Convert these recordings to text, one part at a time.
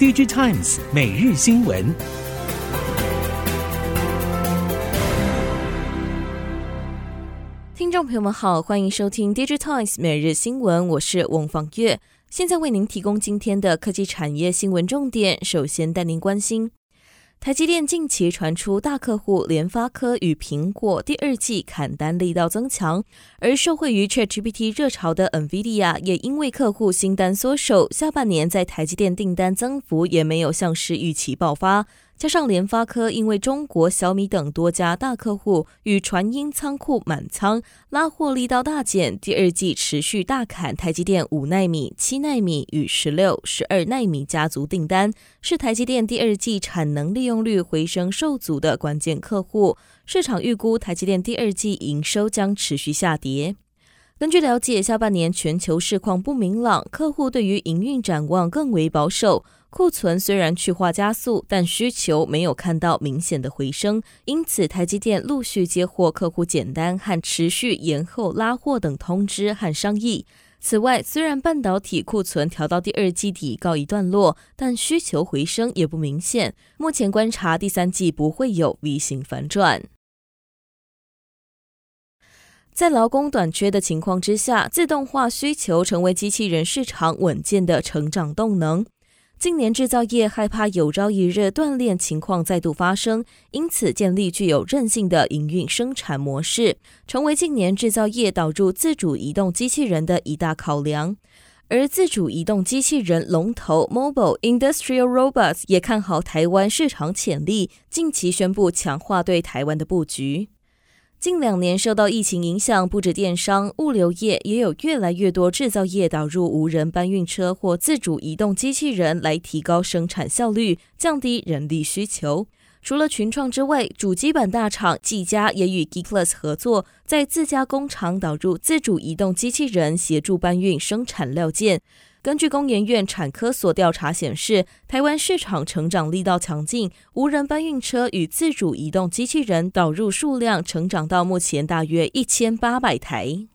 Digitimes 每日新闻。听众朋友们好，欢迎收听 Digitimes 每日新闻，我是翁方月，现在为您提供今天的科技产业新闻重点。首先带您关心台积电近期传出大客户联发科与苹果第二季砍单力道增强，而受惠于 ChatGPT 热潮的 Nvidia 也因为客户新单缩手，下半年在台积电订单增幅也没有像是预期爆发，加上联发科因为中国小米等多家大客户与传音仓库满仓，拉货力道大减，第二季持续大砍台积电5奈米、7奈米与16、12奈米家族订单，是台积电第二季产能利用率回升受阻的关键客户。市场预估台积电第二季营收将持续下跌。根据了解，下半年全球市况不明朗，客户对于营运展望更为保守，库存虽然去化加速，但需求没有看到明显的回升，因此台积电陆续接获客户简单和持续延后拉货等通知和商议。此外，虽然半导体库存调到第二季底告一段落，但需求回升也不明显，目前观察第三季不会有 V 型反转。在劳工短缺的情况之下，自动化需求成为机器人市场稳健的成长动能。近年制造业害怕有朝一日断炼情况再度发生，因此建立具有韧性的营运生产模式，成为近年制造业导入自主移动机器人的一大考量。而自主移动机器人龙头 Mobile Industrial Robots 也看好台湾市场潜力，近期宣布强化对台湾的布局。近2年受到疫情影响，不止电商、物流业，也有越来越多制造业导入无人搬运车或自主移动机器人来提高生产效率，降低人力需求。除了群创之外，主机板大厂技嘉也与 Geekless 合作，在自家工厂导入自主移动机器人协助搬运生产料件。根据工研院产科所调查显示，台湾市场成长力道强劲，无人搬运车与自主移动机器人导入数量成长到目前大约1800台。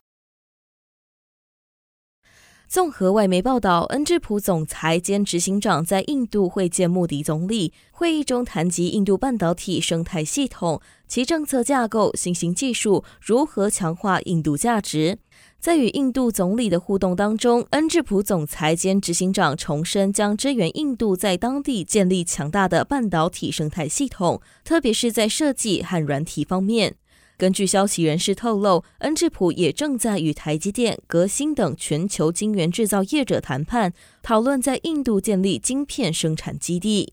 综合外媒报道，恩智浦总裁兼执行长在印度会见莫迪总理，会议中谈及印度半导体生态系统、其政策架构、新型技术如何强化印度价值。在与印度总理的互动当中，恩智浦总裁兼执行长重申将支援印度在当地建立强大的半导体生态系统，特别是在设计和软体方面。根据消息人士透露，恩智浦也正在与台积电、革新等全球晶圆制造业者谈判，讨论在印度建立晶片生产基地。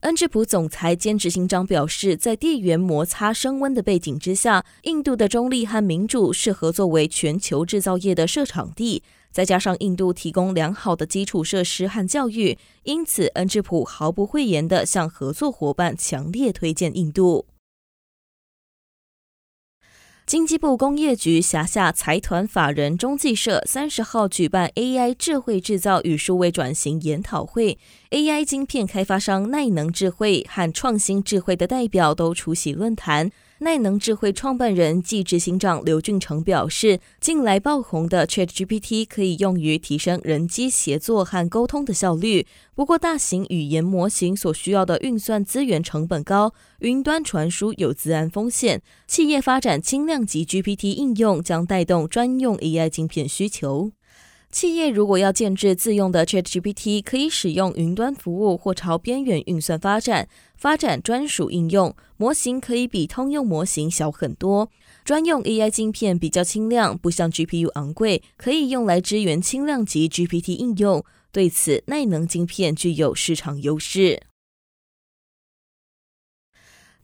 恩智浦总裁兼执行长表示，在地缘摩擦升温的背景之下，印度的中立和民主适合作为全球制造业的设场地，再加上印度提供良好的基础设施和教育，因此恩智浦毫不讳言地向合作伙伴强烈推荐印度。经济部工业局辖下财团法人中纪社30号举办 AI 智慧制造与数位转型研讨会， AI 晶片开发商耐能智慧和创新智慧的代表都出席论坛。耐能智慧创办人暨执行长刘俊成表示，近来爆红的 ChatGPT 可以用于提升人机协作和沟通的效率，不过大型语言模型所需要的运算资源成本高，云端传输有资安风险，企业发展轻量级 GPT 应用将带动专用 AI 晶片需求。企业如果要建置自用的 ChatGPT， 可以使用云端服务或朝边缘运算发展，发展专属应用，模型可以比通用模型小很多。专用 AI 晶片比较轻量，不像 GPU 昂贵，可以用来支援轻量级 GPT 应用，对此耐能晶片具有市场优势。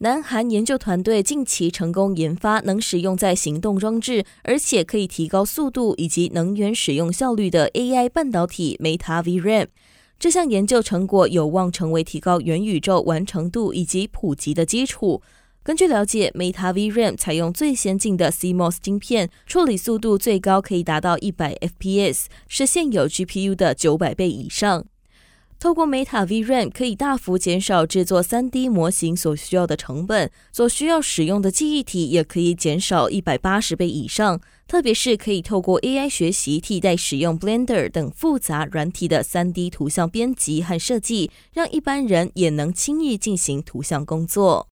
南韩研究团队近期成功研发能使用在行动装置，而且可以提高速度以及能源使用效率的 AI 半导体 MetaVRAM。这项研究成果有望成为提高元宇宙完成度以及普及的基础。根据了解 ，MetaVRAM 采用最先进的 CMOS 晶片，处理速度最高可以达到100 FPS， 是现有 GPU 的900倍以上。透过 MetaVRAM 可以大幅减少制作 3D 模型所需要的成本，所需要使用的记忆体也可以减少180倍以上，特别是可以透过 AI 学习替代使用 Blender 等复杂软体的 3D 图像编辑和设计，让一般人也能轻易进行图像工作。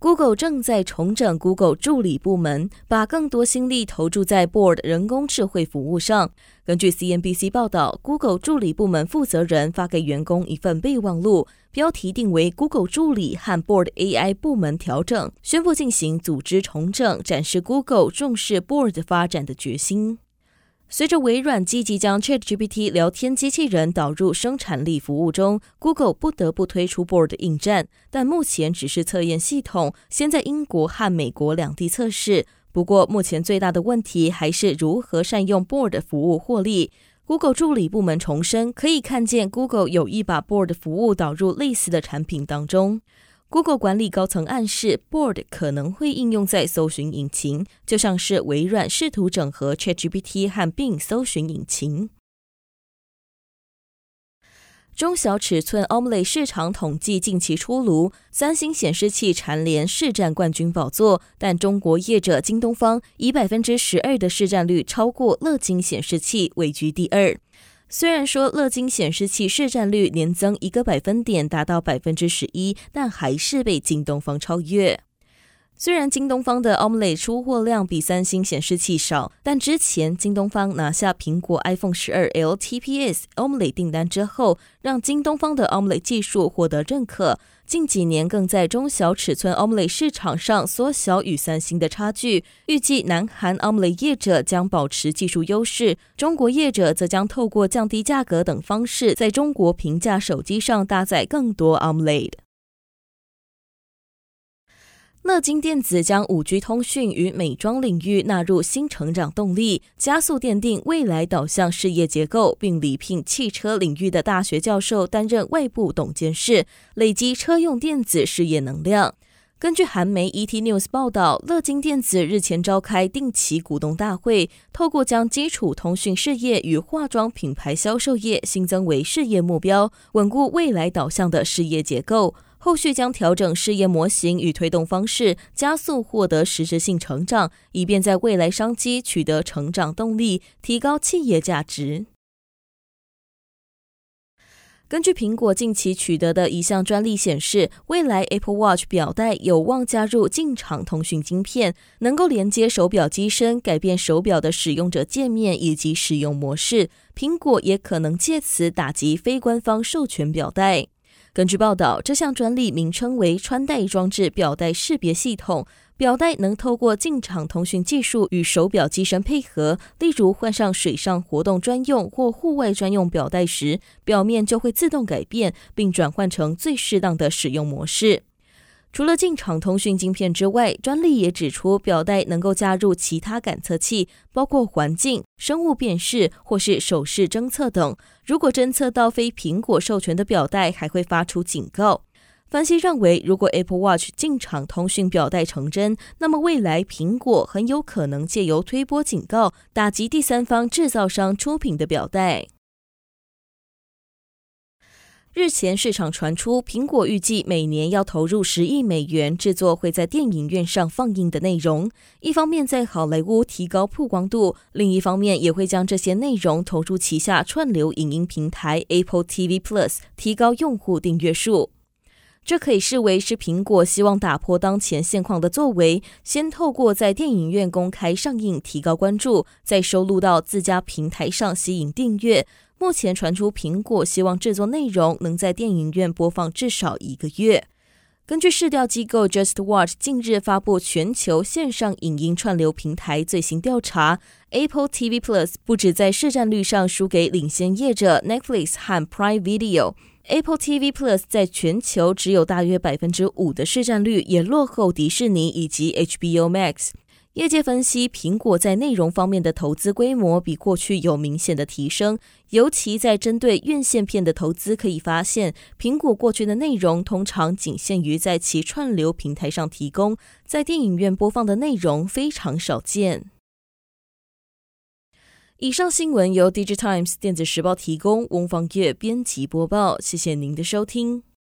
Google 正在重整 Google 助理部门，把更多心力投注在 Bard 人工智慧服务上。根据 CNBC 报道， Google 助理部门负责人发给员工一份备忘录，标题定为 Google 助理和 Bard AI 部门调整，宣布进行组织重整，展示 Google 重视 Bard 发展的决心。随着微软积极将 ChatGPT 聊天机器人导入生产力服务中， Google 不得不推出 Bard 应战，但目前只是测验系统，先在英国和美国两地测试。不过目前最大的问题还是如何善用 Bard 服务获利。Google 助理部门重申，可以看见 Google 有意把 Bard 服务导入类似的产品当中。Google 管理高层暗示 Bard 可能会应用在搜寻引擎，就像是微软试图整合 ChatGPT 和 Bing 搜寻引擎。中小尺寸 OLED 市场统计近期出炉，三星显示器蝉联市占冠军宝座，但中国业者京东方以 12% 的市占率超过乐金显示器，位居第二。虽然说乐金显示器市占率年增1个百分点达到 11%， 但还是被京东方超越。虽然京东方的 OLED 出货量比三星显示器少，但之前京东方拿下苹果 iPhone 12 LTPS OLED 订单之后，让京东方的 OLED 技术获得认可，近几年更在中小尺寸 OLED 市场上缩小与三星的差距。预计南韩 OLED 业者将保持技术优势，中国业者则将透过降低价格等方式，在中国平价手机上搭载更多 OLED。乐金电子将 5G 通讯与美妆领域纳入新成长动力，加速奠定未来导向事业结构，并礼聘汽车领域的大学教授担任外部董监事，累积车用电子事业能量。根据韩媒 ET News 报道，乐金电子日前召开定期股东大会，透过将基础通讯事业与化妆品牌销售业新增为事业目标，稳固未来导向的事业结构。后续将调整事业模型与推动方式，加速获得实质性成长，以便在未来商机取得成长动力，提高企业价值。根据苹果近期取得的一项专利显示，未来 Apple Watch 表带有望加入进场通讯晶片，能够连接手表机身，改变手表的使用者界面以及使用模式。苹果也可能借此打击非官方授权表带。根据报道，这项专利名称为穿戴装置表带识别系统，表带能透过进场通讯技术与手表机身配合，例如换上水上活动专用或户外专用表带时，表面就会自动改变，并转换成最适当的使用模式。除了进场通讯晶片之外，专利也指出表带能够加入其他感测器，包括环境、生物辨识或是手势侦测等。如果侦测到非苹果授权的表带，还会发出警告。分析认为，如果 Apple Watch 进场通讯表带成真，那么未来苹果很有可能借由推播警告，打击第三方制造商出品的表带。日前市场传出，苹果预计每年要投入10亿美元制作会在电影院上放映的内容，一方面在好莱坞提高曝光度，另一方面也会将这些内容投入旗下串流影音平台 Apple TV Plus， 提高用户订阅数。这可以视为是苹果希望打破当前现况的作为，先透过在电影院公开上映提高关注，再收录到自家平台上吸引订阅。目前传出苹果希望制作内容能在电影院播放至少1个月。根据市调机构 Just Watch 近日发布全球线上影音串流平台最新调查， Apple TV Plus 不止在市占率上输给领先业者 Netflix 和 Prime Video， Apple TV Plus 在全球只有大约 5% 的市占率，也落后迪士尼以及 HBO Max。业界分析，苹果在内容方面的投资规模比过去有明显的提升，尤其在针对院线片的投资可以发现，苹果过去的内容通常仅限于在其串流平台上提供，在电影院播放的内容非常少见。以上新闻由 Digitimes 电子时报提供，翁方月编辑播报，谢谢您的收听。